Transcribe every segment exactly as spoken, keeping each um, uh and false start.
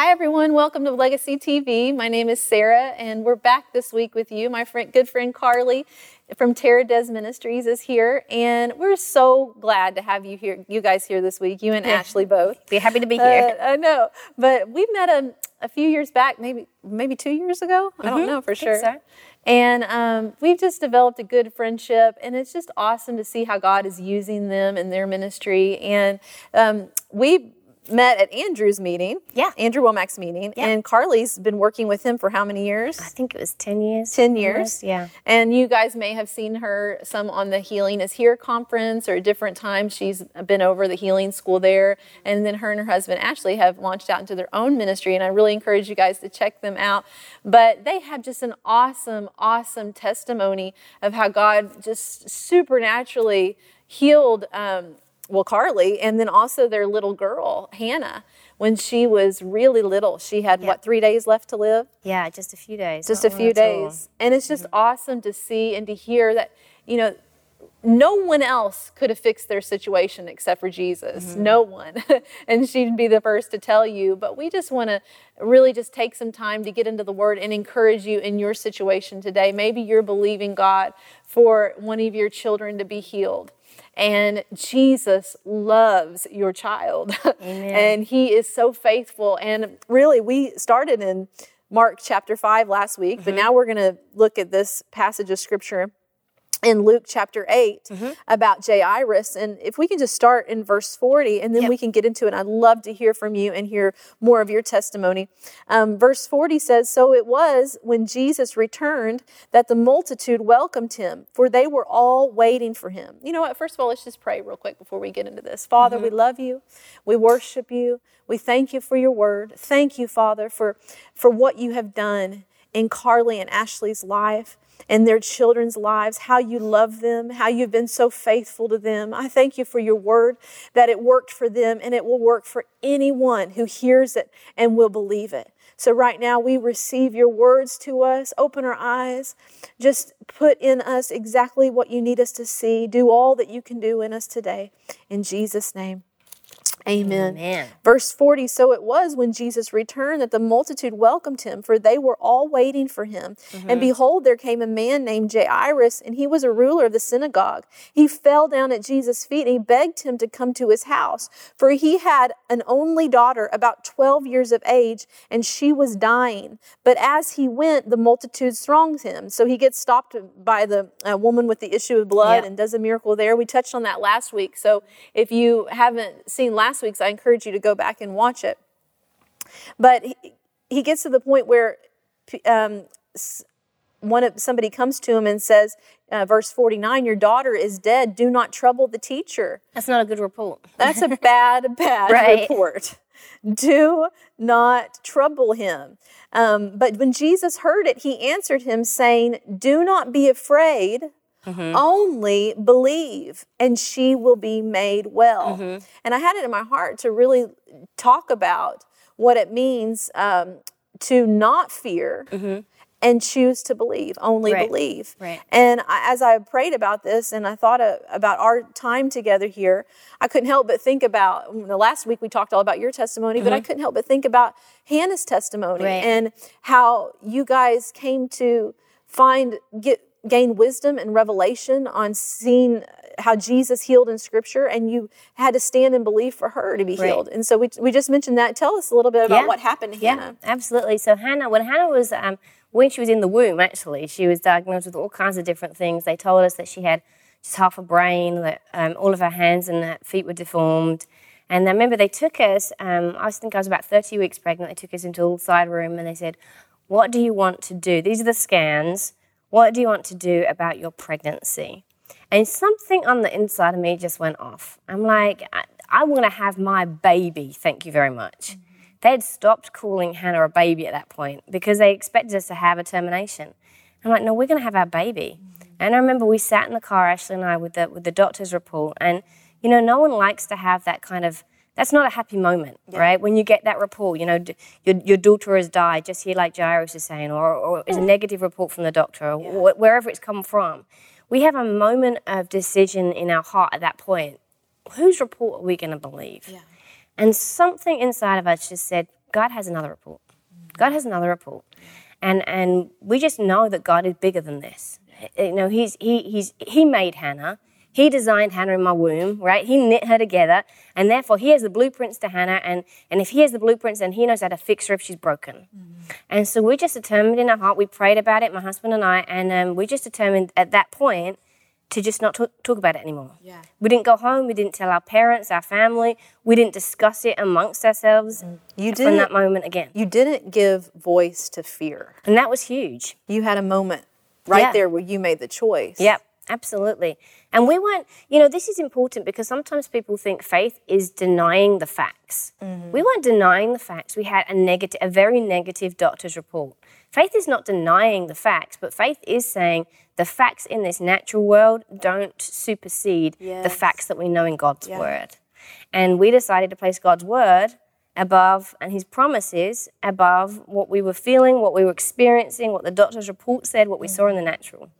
Hi, everyone. Welcome to Legacy T V. My name is Sarah, and we're back this week with you. My friend, good friend Carly from Terradez Ministries is here, and we're so glad to have you here, you guys here this week, you and Ashley both. Be happy to be here. Uh, I know, but we met a, a few years back, maybe maybe two years ago. Mm-hmm. I don't know for sure. I think so. And um, we've just developed a good friendship, and it's just awesome to see how God is using them in their ministry. And um, we met at Andrew's meeting, yeah, Andrew Womack's meeting, yeah. And Carly's been working with him for how many years? I think it was ten years. ten years, yeah. And you guys may have seen her some on the Healing is Here conference or different times. She's been over the healing school there, and then her and her husband Ashley have launched out into their own ministry, and I really encourage you guys to check them out. But they have just an awesome, awesome testimony of how God just supernaturally healed um Well, Carly, and then also their little girl, Hannah. When she was really little, she had, yeah. what, three days left to live? Yeah, just a few days. Just a few days. All. And it's just mm-hmm. awesome to see and to hear that, you know, no one else could have fixed their situation except for Jesus. Mm-hmm. No one. And she'd be the first to tell you. But we just want to really just take some time to get into the Word and encourage you in your situation today. Maybe you're believing God for one of your children to be healed. And Jesus loves your child. Amen. And he is so faithful. And really, we started in Mark chapter five last week, mm-hmm. but now we're going to look at this passage of scripture in Luke chapter eight mm-hmm. about Jairus. And if we can just start in verse forty, and then yep. we can get into it. I'd love to hear from you and hear more of your testimony. Um, verse forty says, "So it was when Jesus returned that the multitude welcomed him, for they were all waiting for him." You know what? First of all, let's just pray real quick before we get into this. Father, mm-hmm. we love you. We worship you. We thank you for your word. Thank you, Father, for, for what you have done in Carly and Ashley's life and their children's lives, how you love them, how you've been so faithful to them. I thank you for your word, that it worked for them, and it will work for anyone who hears it and will believe it. So right now we receive your words to us. Open our eyes. Just put in us exactly what you need us to see. Do all that you can do in us today. In Jesus' name. Amen. Amen. Verse forty, "So it was when Jesus returned that the multitude welcomed him, for they were all waiting for him. Mm-hmm. And behold, there came a man named Jairus, and he was a ruler of the synagogue. He fell down at Jesus' feet, and he begged him to come to his house. For he had an only daughter, about twelve years of age, and she was dying. But as he went, the multitude thronged him." So he gets stopped by the uh, woman with the issue of blood, yeah. and does a miracle there. We touched on that last week. So if you haven't seen last Last week's, I encourage you to go back and watch it. But he, he gets to the point where um, one of, somebody comes to him and says, uh, verse forty-nine, "Your daughter is dead. Do not trouble the teacher." That's not a good report. That's a bad, bad right. report. Do not trouble him. Um, but when Jesus heard it, he answered him, saying, "Do not be afraid. Mm-hmm. Only believe, and she will be made well." Mm-hmm. And I had it in my heart to really talk about what it means um, to not fear mm-hmm. and choose to believe, only right. believe. Right. And I, as I prayed about this and I thought uh, about our time together here, I couldn't help but think about, you know, last week we talked all about your testimony, mm-hmm. but I couldn't help but think about Hannah's testimony right. and how you guys came to find, get, gain wisdom and revelation on seeing how Jesus healed in Scripture, and you had to stand and believe for her to be right. healed. And so we we just mentioned that. Tell us a little bit about yeah. what happened to yeah, Hannah. Absolutely. So Hannah, when Hannah was, um, when she was in the womb, actually, she was diagnosed with all kinds of different things. They told us that she had just half a brain, that um, all of her hands and her feet were deformed. And I remember they took us, um, I think I was about thirty weeks pregnant, they took us into a little side room and they said, "What do you want to do? These are the scans. What do you want to do about your pregnancy?" And something on the inside of me just went off. I'm like, I, I want to have my baby, thank you very much. Mm-hmm. They'd stopped calling Hannah a baby at that point because they expected us to have a termination. I'm like, no, we're going to have our baby. Mm-hmm. And I remember we sat in the car, Ashley and I, with the with the doctor's report. And, you know, no one likes to have that kind of, that's not a happy moment, yeah. right? When you get that report, you know, d- your, your daughter has died, just here like Jairus is saying, or, or it's a negative report from the doctor, or yeah. wh- wherever it's come from. We have a moment of decision in our heart at that point. Whose report are we going to believe? Yeah. And something inside of us just said, God has another report. God has another report. And and we just know that God is bigger than this. You know, he's he he's he made Hannah. He designed Hannah in my womb, right? He knit her together, and therefore he has the blueprints to Hannah, and, and if he has the blueprints, then he knows how to fix her if she's broken. Mm-hmm. And so we just determined in our heart, we prayed about it, my husband and I, and um, we just determined at that point to just not talk, talk about it anymore. Yeah. We didn't go home, we didn't tell our parents, our family, we didn't discuss it amongst ourselves you didn't, from that moment again. You didn't give voice to fear. And that was huge. You had a moment right yeah. there where you made the choice. Yep. Absolutely. And we weren't, you know, this is important because sometimes people think faith is denying the facts. Mm-hmm. We weren't denying the facts. We had a negative, a very negative doctor's report. Faith is not denying the facts, but faith is saying the facts in this natural world don't supersede yes. the facts that we know in God's yeah. word. And we decided to place God's word above and his promises above what we were feeling, what we were experiencing, what the doctor's report said, what we mm-hmm. saw in the natural.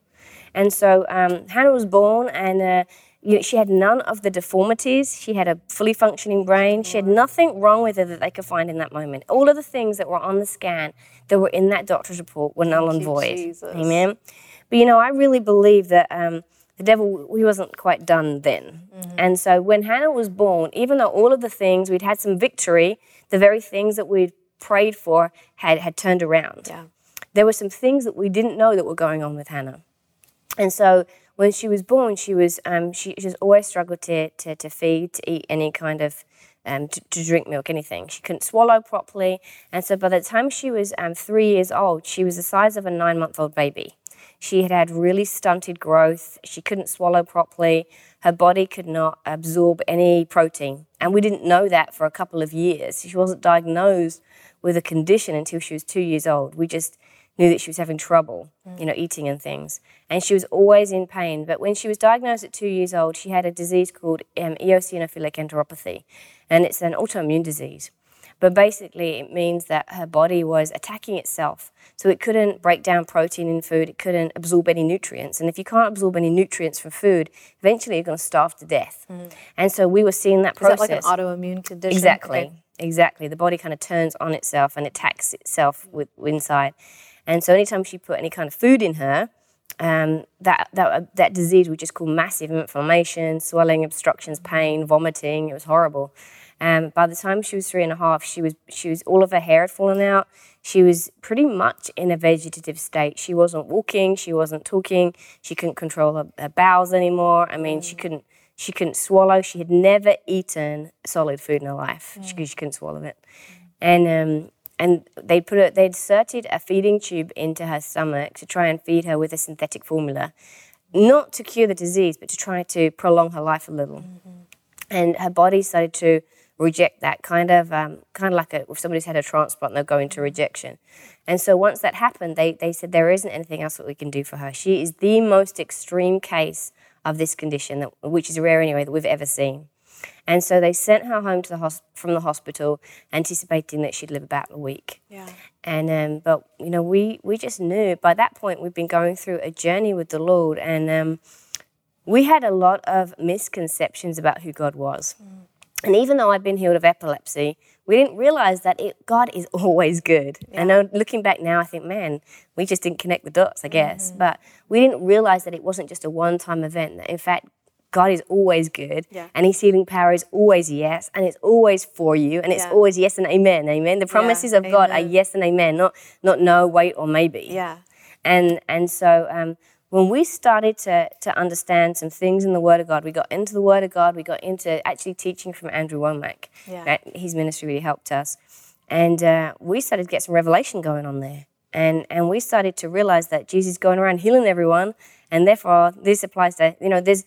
And so um, Hannah was born, and uh, you know, she had none of the deformities. She had a fully functioning brain. She had nothing wrong with her that they could find in that moment. All of the things that were on the scan that were in that doctor's report were null Thank and you, void. Jesus. Amen. But, you know, I really believe that um, the devil, he wasn't quite done then. Mm-hmm. And so when Hannah was born, even though all of the things, we'd had some victory, the very things that we'd prayed for had, had turned around. Yeah. There were some things that we didn't know that were going on with Hannah. And so when she was born, she was um, she just always struggled to, to, to feed, to eat any kind of, um, to, to drink milk, anything. She couldn't swallow properly. And so by the time she was um, three years old, she was the size of a nine-month-old baby. She had had really stunted growth. She couldn't swallow properly. Her body could not absorb any protein. And we didn't know that for a couple of years. She wasn't diagnosed with a condition until she was two years old. We just knew that she was having trouble, you know, eating and things. And she was always in pain. But when she was diagnosed at two years old, she had a disease called um, eosinophilic enteropathy. And it's an autoimmune disease. But basically it means that her body was attacking itself. So it couldn't break down protein in food. It couldn't absorb any nutrients. And if you can't absorb any nutrients from food, eventually you're going to starve to death. Mm. And so we were seeing that process. Is that like an autoimmune condition? Exactly. Okay. Exactly. The body kind of turns on itself and attacks itself with inside. And so anytime she put any kind of food in her, um, that that uh, that disease would just cause massive inflammation, swelling, obstructions, pain, vomiting. It was horrible. Um, by the time she was three and a half, she was she was all of her hair had fallen out. She was pretty much in a vegetative state. She wasn't walking. She wasn't talking. She couldn't control her, her bowels anymore. I mean, mm. she couldn't she couldn't swallow. She had never eaten solid food in her life. Mm. She, she couldn't swallow it, and. Um, And they put a, they inserted a feeding tube into her stomach to try and feed her with a synthetic formula, not to cure the disease, but to try to prolong her life a little. Mm-hmm. And her body started to reject that, kind of um, kind of like a, if somebody's had a transplant, they'll go into rejection. And so once that happened, they they said there isn't anything else that we can do for her. She is the most extreme case of this condition, that, which is rare anyway, that we've ever seen. And so they sent her home to the hosp- from the hospital, anticipating that she'd live about a week. Yeah. And um, but you know, we we just knew by that point we'd been going through a journey with the Lord, and um, we had a lot of misconceptions about who God was. Mm. And even though I'd been healed of epilepsy, we didn't realize that it, God is always good. Yeah. And looking back now, I think, man, we just didn't connect the dots, I guess. Mm-hmm. But we didn't realize that it wasn't just a one-time event. That in fact, God is always good, yeah. and his healing power is always yes, and it's always for you, and it's yeah. always yes and amen, amen. The promises yeah, of amen. God are yes and amen, not not no, wait, or maybe. Yeah. And and so um, when we started to to understand some things in the Word of God, we got into the Word of God, we got into actually teaching from Andrew Womack. Yeah. Right? His ministry really helped us. And uh, we started to get some revelation going on there. And and we started to realize that Jesus is going around healing everyone, and therefore this applies to, you know, there's,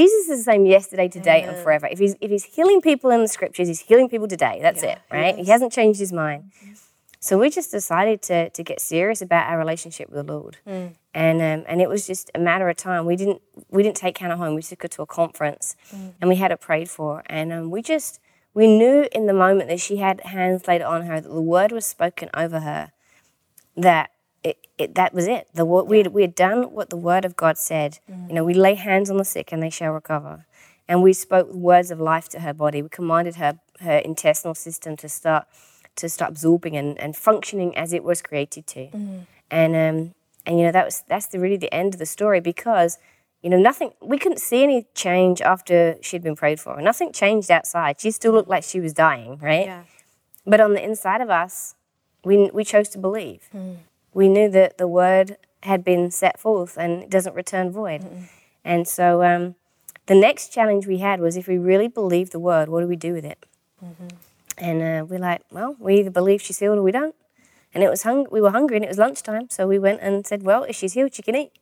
Jesus is the same yesterday, today, Amen. and forever. If he's if he's healing people in the scriptures, he's healing people today. That's yeah, it, right? He, he hasn't changed his mind. Yes. So we just decided to to get serious about our relationship with the Lord, mm. and um, and it was just a matter of time. We didn't we didn't take Hannah home. We took her to a conference, mm. and we had her prayed for, and um, we just we knew in the moment that she had hands laid on her, that the word was spoken over her, that. It, it, that was it. The word, we, had, we had done what the Word of God said. Mm. You know, we lay hands on the sick and they shall recover. And we spoke words of life to her body. We commanded her her intestinal system to start to start absorbing and, and functioning as it was created to. Mm. And um, and you know that was that's the, really the end of the story, because you know nothing. We couldn't see any change after she'd been prayed for. Nothing changed outside. She still looked like she was dying, right? Yeah. But on the inside of us, we we chose to believe. Mm. We knew that the word had been set forth and it doesn't return void. Mm. And so um, the next challenge we had was, if we really believe the word, what do we do with it? Mm-hmm. And uh, we're like, well, we either believe she's healed or we don't. And it was hung- we were hungry and it was lunchtime, so we went and said, well, if she's healed, she can eat.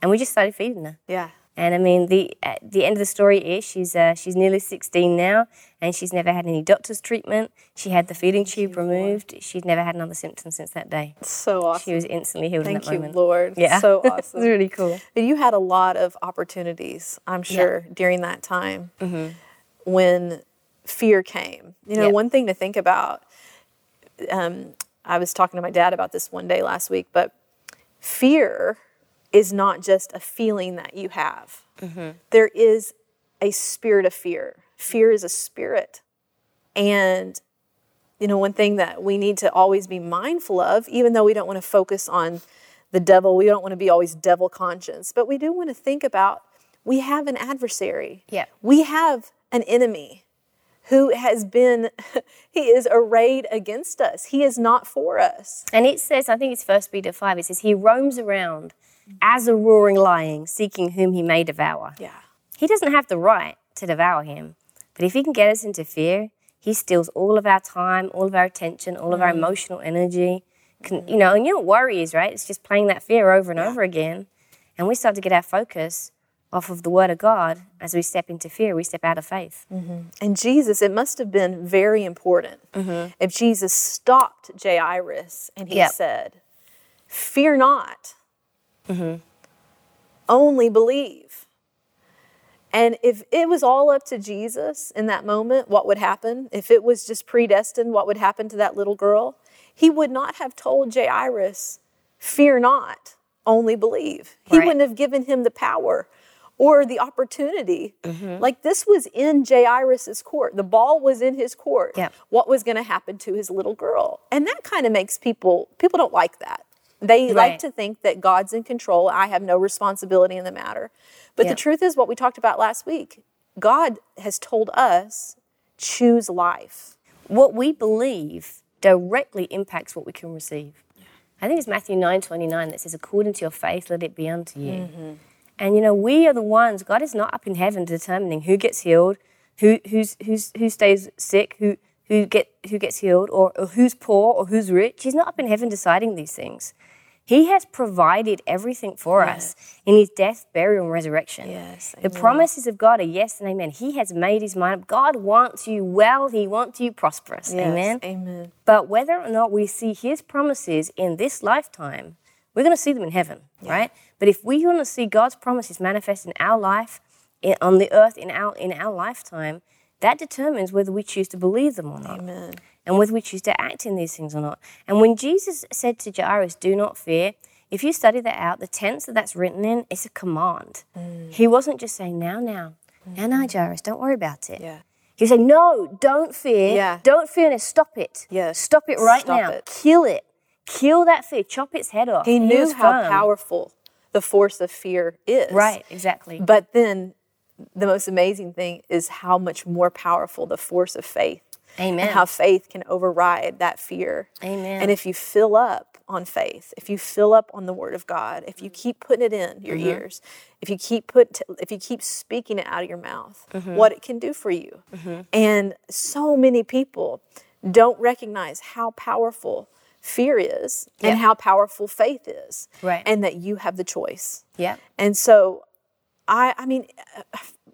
And we just started feeding her. Yeah. And I mean, the uh, the end of the story is she's uh, she's nearly sixteen now, and she's never had any doctor's treatment. She had the feeding tube removed. She's never had another symptom since that day. So awesome. She was instantly healed in that moment. Thank you, Lord. Yeah. So awesome. It was really cool. You had a lot of opportunities, I'm sure, yeah. during that time mm-hmm. when fear came. You know, yep. one thing to think about, um, I was talking to my dad about this one day last week, but fear is not just a feeling that you have. Mm-hmm. There is a spirit of fear. Fear is a spirit. And, you know, one thing that we need to always be mindful of, even though we don't want to focus on the devil, we don't want to be always devil conscious, but we do want to think about, we have an adversary. Yeah. We have an enemy who has been, he is arrayed against us. He is not for us. And it says, I think it's First Peter five, it says, he roams around as a roaring lion, seeking whom he may devour. Yeah. He doesn't have the right to devour him, but if he can get us into fear, he steals all of our time, all of our attention, all mm. of our emotional energy. Can, mm. You know, and you know what worry is, right? It's just playing that fear over and yeah. over again. And we start to get our focus off of the Word of God. As we step into fear, we step out of faith. Mm-hmm. And Jesus, it must have been very important mm-hmm. if Jesus stopped Jairus and he yep. said, fear not. Mm-hmm. Only believe. And if it was all up to Jesus in that moment, what would happen? If it was just predestined, what would happen to that little girl? He would not have told Jairus, fear not, only believe. He right. wouldn't have given him the power or the opportunity. Mm-hmm. Like, this was in Jairus's court. The ball was in his court. Yep. What was going to happen to his little girl? And that kind of makes people, people don't like that. They right. like to think that God's in control. I have no responsibility in the matter. But yeah. the truth is what we talked about last week. God has told us, choose life. What we believe directly impacts what we can receive. Yeah. I think it's Matthew nine twenty-nine that says, according to your faith, let it be unto you. Mm-hmm. And, you know, we are the ones, God is not up in heaven determining who gets healed, who who's, who's, who stays sick, who who get who gets healed, or, or who's poor, or who's rich. He's not up in heaven deciding these things. He has provided everything for yes. us in his death, burial, and resurrection. Yes, the promises of God are yes and amen. He has made his mind up. God wants you well. He wants you prosperous. Yes, amen. Amen. But whether or not we see his promises in this lifetime, we're going to see them in heaven, yeah. right? But if we want to see God's promises manifest in our life, in, on the earth, in our in our lifetime, that determines whether we choose to believe them or not. Amen. And whether we choose to act in these things or not. And when Jesus said to Jairus, do not fear, if you study that out, the tense that that's written in, it's a command. Mm. He wasn't just saying, now, now, mm-hmm. now, now, Jairus, don't worry about it. Yeah. He was saying, no, don't fear. Yeah. Don't fear and stop it. Yes. Stop it right stop now. It. Kill it. Kill that fear. Chop its head off. He knew he how firm. powerful the force of fear is. Right, exactly. But then the most amazing thing is how much more powerful the force of faith. Amen. And how faith can override that fear. Amen. And if you fill up on faith, if you fill up on the Word of God, if you keep putting it in your mm-hmm. ears, if you keep put, if you keep speaking it out of your mouth, mm-hmm. what it can do for you. Mm-hmm. And so many people don't recognize how powerful fear is yeah. and how powerful faith is, right? And that you have the choice. Yeah. And so, I, I mean.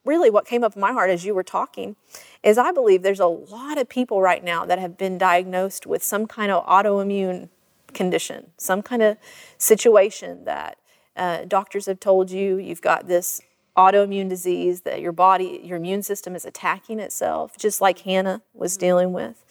Really what came up in my heart as you were talking is I believe there's a lot of people right now that have been diagnosed with some kind of autoimmune condition, some kind of situation that uh, doctors have told you you've got this autoimmune disease that your body, your immune system is attacking itself, just like Hannah was dealing with.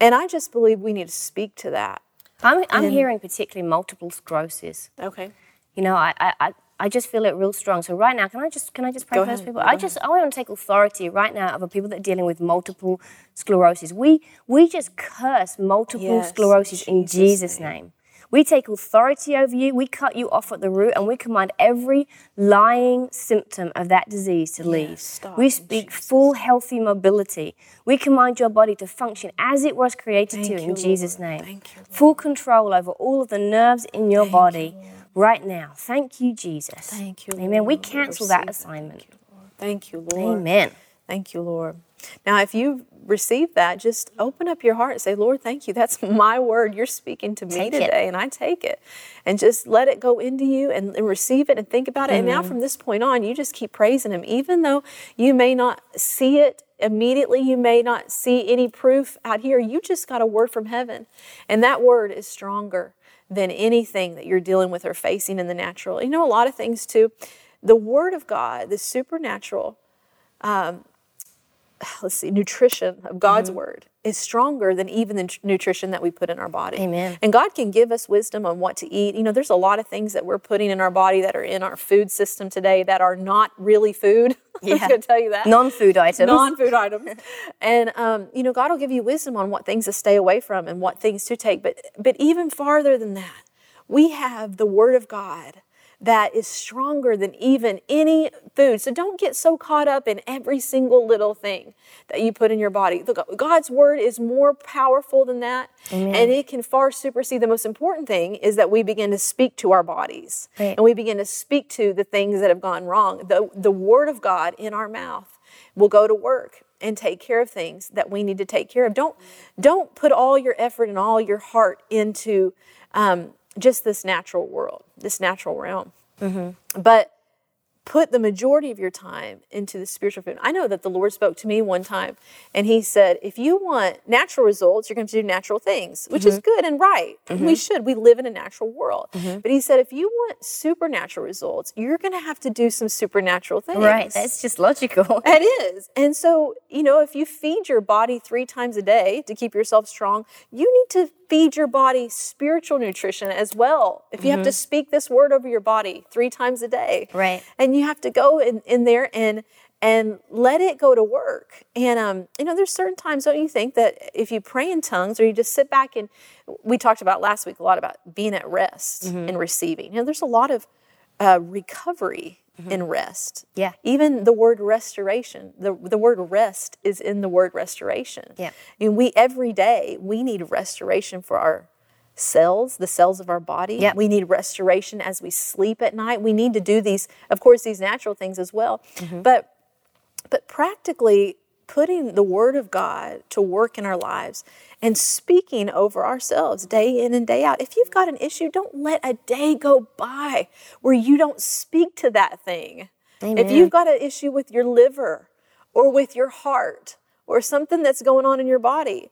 And I just believe we need to speak to that. I'm, I'm and, hearing particularly multiple sclerosis. Okay. You know, I, I, I I just feel it real strong. So right now, can I just can I just pray for those people? I just I want to take authority right now over people that are dealing with multiple sclerosis. We we just curse multiple yes, sclerosis in Jesus' name. name. We take authority over you. We cut you off at the root, and we command every lying symptom of that disease to leave. Yes, stop, we speak Jesus. Full, healthy mobility. We command your body to function as it was created Thank to you, in Jesus' Lord. Name. Thank you, full control over all of the nerves in your Thank body you, right now. Thank you, Jesus. Thank you, Amen. Lord. We cancel that assignment. Thank you, Lord. Thank you, Lord. Amen. Thank you, Lord. Now, if you receive that, just open up your heart and say, Lord, thank you. That's my word. You're speaking to me take today, it. And I take it. And just let it go into you and, and receive it and think about it. Mm-hmm. And now from this point on, you just keep praising Him. Even though you may not see it immediately, you may not see any proof out here, you just got a word from heaven. And that word is stronger than anything that you're dealing with or facing in the natural. You know, a lot of things too. The Word of God, the supernatural, um, let's see, nutrition of God's mm-hmm. word is stronger than even the nutrition that we put in our body. Amen. And God can give us wisdom on what to eat. You know, there's a lot of things that we're putting in our body that are in our food system today that are not really food. Yeah. I was going to tell you that. Non-food items. Non-food items. And, um, you know, God will give you wisdom on what things to stay away from and what things to take. But, but even farther than that, we have the Word of God that is stronger than even any food. So don't get so caught up in every single little thing that you put in your body. Look, God's word is more powerful than that. Amen. And it can far supersede. The most important thing is that we begin to speak to our bodies. Right. And we begin to speak to the things that have gone wrong. The, the word of God in our mouth will go to work and take care of things that we need to take care of. Don't, don't put all your effort and all your heart into um, just this natural world, this natural realm. Mm-hmm. But put the majority of your time into the spiritual food. I know that the Lord spoke to me one time, and He said, if you want natural results, you're going to do natural things, which mm-hmm. is good and right. Mm-hmm. We should. We live in a natural world. Mm-hmm. But He said, if you want supernatural results, you're going to have to do some supernatural things. Right. That's just logical. It is. And so, you know, if you feed your body three times a day to keep yourself strong, you need to feed your body spiritual nutrition as well. If you mm-hmm. have to speak this word over your body three times a day. Right. And you have to go in, in there and and let it go to work. And, um, you know, there's certain times, don't you think, that if you pray in tongues or you just sit back and we talked about last week a lot about being at rest mm-hmm. and receiving. You know, there's a lot of uh, recovery mm-hmm. in rest. Yeah. Even the word restoration, the the word rest is in the word restoration. Yeah. I mean, we, every day, we need restoration for our cells, the cells of our body. Yep. We need restoration as we sleep at night. We need to do these, of course, these natural things as well. Mm-hmm. But but practically putting the Word of God to work in our lives and speaking over ourselves day in and day out. If you've got an issue, don't let a day go by where you don't speak to that thing. Amen. If you've got an issue with your liver or with your heart or something that's going on in your body,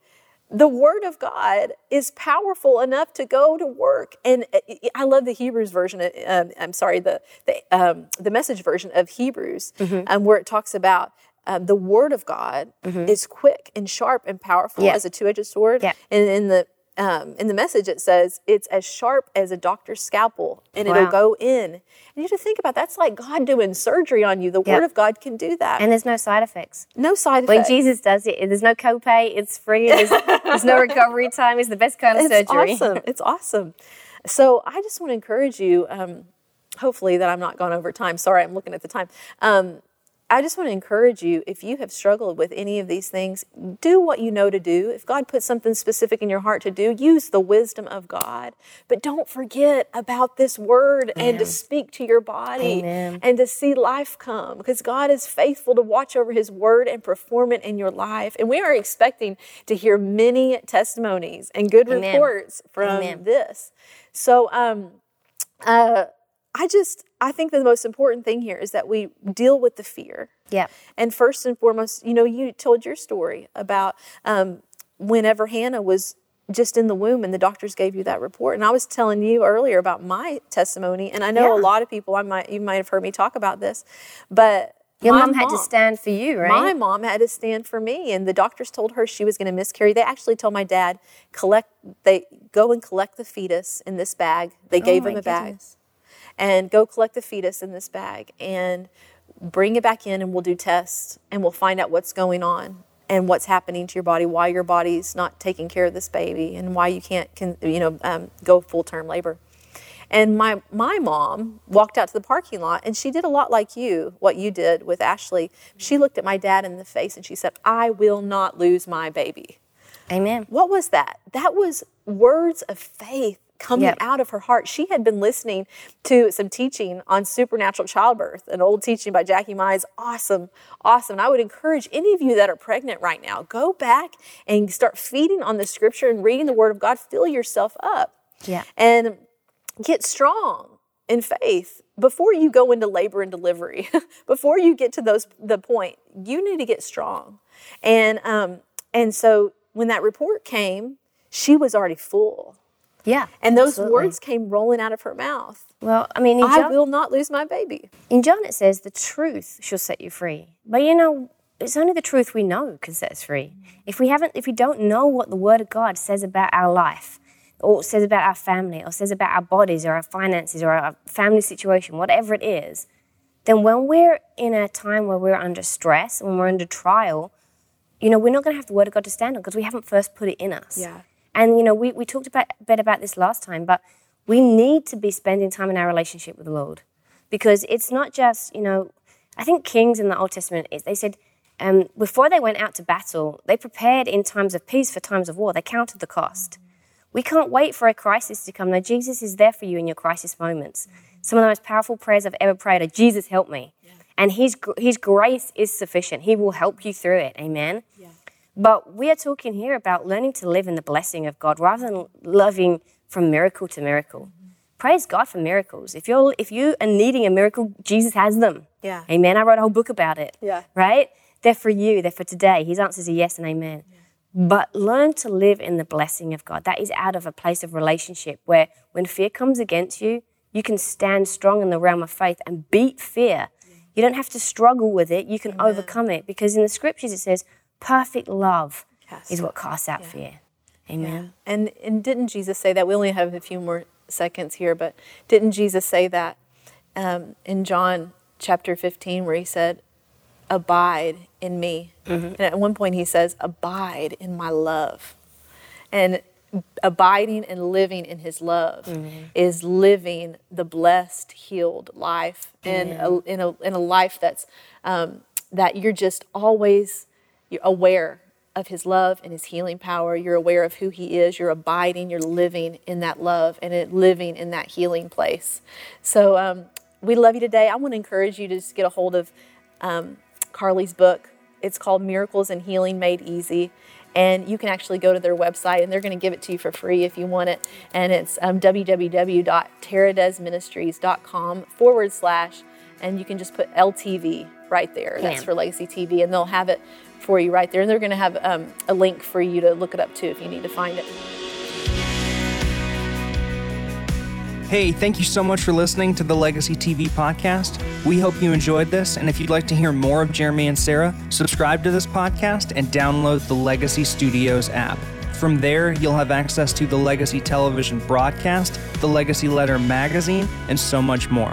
the Word of God is powerful enough to go to work. And I love the Hebrews version. Um, I'm sorry, the the, um, the message version of Hebrews, mm-hmm. um, where it talks about um, the Word of God mm-hmm. is quick and sharp and powerful yeah. as a two-edged sword. Yeah. And in the um, in the message, it says it's as sharp as a doctor's scalpel, and wow. it'll go in. And you have to think about that's like God doing surgery on you. The yep. Word of God can do that, and there's no side effects. No side effects. When Jesus does it, there's no copay. It's free. There's, there's no recovery time. It's the best kind of it's surgery. It's awesome. It's awesome. So I just want to encourage you. Um, hopefully that I'm not gone over time. Sorry, I'm looking at the time. Um, I just want to encourage you, if you have struggled with any of these things, do what you know to do. If God puts something specific in your heart to do, use the wisdom of God. But don't forget about this word Amen. And to speak to your body Amen. And to see life come. Because God is faithful to watch over His word and perform it in your life. And we are expecting to hear many testimonies and good Amen. Reports from Amen. This. So um, uh, I just... I think the most important thing here is that we deal with the fear. Yeah. And first and foremost, you know, you told your story about um, whenever Hannah was just in the womb and the doctors gave you that report. And I was telling you earlier about my testimony. And I know yeah. a lot of people, I might you might have heard me talk about this, but... Your mom, mom had to stand for you, right? My mom had to stand for me, and the doctors told her she was going to miscarry. They actually told my dad, collect. They go and collect the fetus in this bag. They gave oh, him a goodness. Bag. and go collect the fetus in this bag and bring it back in, and we'll do tests and we'll find out what's going on and what's happening to your body, why your body's not taking care of this baby, and why you can't, can, you know, um, go full-term labor. And my, my mom walked out to the parking lot, and she did a lot like you, what you did with Ashley. She looked at my dad in the face and she said, I will not lose my baby. Amen. What was that? That was words of faith coming yep. out of her heart. She had been listening to some teaching on supernatural childbirth, an old teaching by Jackie Mize. Awesome, awesome. And I would encourage any of you that are pregnant right now, go back and start feeding on the scripture and reading the word of God. Fill yourself up. Yeah. And get strong in faith before you go into labor and delivery. Before you get to those the point, you need to get strong. And um, and so when that report came, she was already full. Yeah, and those absolutely. words came rolling out of her mouth. Well, I mean, in John, I will not lose my baby. In John it says, "The truth shall set you free." But you know, it's only the truth we know can set us free. If we haven't, if we don't know what the Word of God says about our life, or says about our family, or says about our bodies, or our finances, or our family situation, whatever it is, then when we're in a time where we're under stress, when we're under trial, you know, we're not going to have the Word of God to stand on because we haven't first put it in us. Yeah. And, you know, we, we talked about, a bit about this last time, but we need to be spending time in our relationship with the Lord, because it's not just, you know, I think kings in the Old Testament, they said um, before they went out to battle, they prepared in times of peace for times of war. They counted the cost. Mm-hmm. We can't wait for a crisis to come. No, Jesus is there for you in your crisis moments. Mm-hmm. Some of the most powerful prayers I've ever prayed are, Jesus, help me. Yeah. And his, his grace is sufficient. He will help you through it. Amen. Yeah. But we are talking here about learning to live in the blessing of God rather than loving from miracle to miracle. Mm-hmm. Praise God for miracles. If you're if you are needing a miracle, Jesus has them. Yeah. Amen. I wrote a whole book about it. Yeah. Right? They're for you. They're for today. His answers are yes and amen. Yeah. But learn to live in the blessing of God. That is out of a place of relationship where when fear comes against you, you can stand strong in the realm of faith and beat fear. Yeah. You don't have to struggle with it. You can amen. overcome it, because in the scriptures it says, perfect love yes. is what casts out yeah. fear. Amen. Yeah. And and didn't Jesus say that? We only have a few more seconds here, but didn't Jesus say that um, in John chapter fifteen, where he said, abide in me. Mm-hmm. And at one point he says, abide in my love. And abiding and living in his love mm-hmm. is living the blessed, healed life and mm-hmm. in, a, in a life that's um, that you're just always... You're aware of his love and his healing power. You're aware of who he is. You're abiding. You're living in that love and living in that healing place. So um, we love you today. I want to encourage you to just get a hold of um, Carly's book. It's called Miracles and Healing Made Easy. And you can actually go to their website, and they're going to give it to you for free if you want it. And it's um, www.terradezministries.com forward slash, and you can just put L T V right there. Damn. That's for Legacy T V, and they'll have it for you right there. And they're going to have um, a link for you to look it up too if you need to find it. Hey, thank you so much for listening to the Legacy T V podcast. We hope you enjoyed this. And if you'd like to hear more of Jeremy and Sarah, subscribe to this podcast and download the Legacy Studios app. From there, you'll have access to the Legacy television broadcast, the Legacy Letter magazine, and so much more.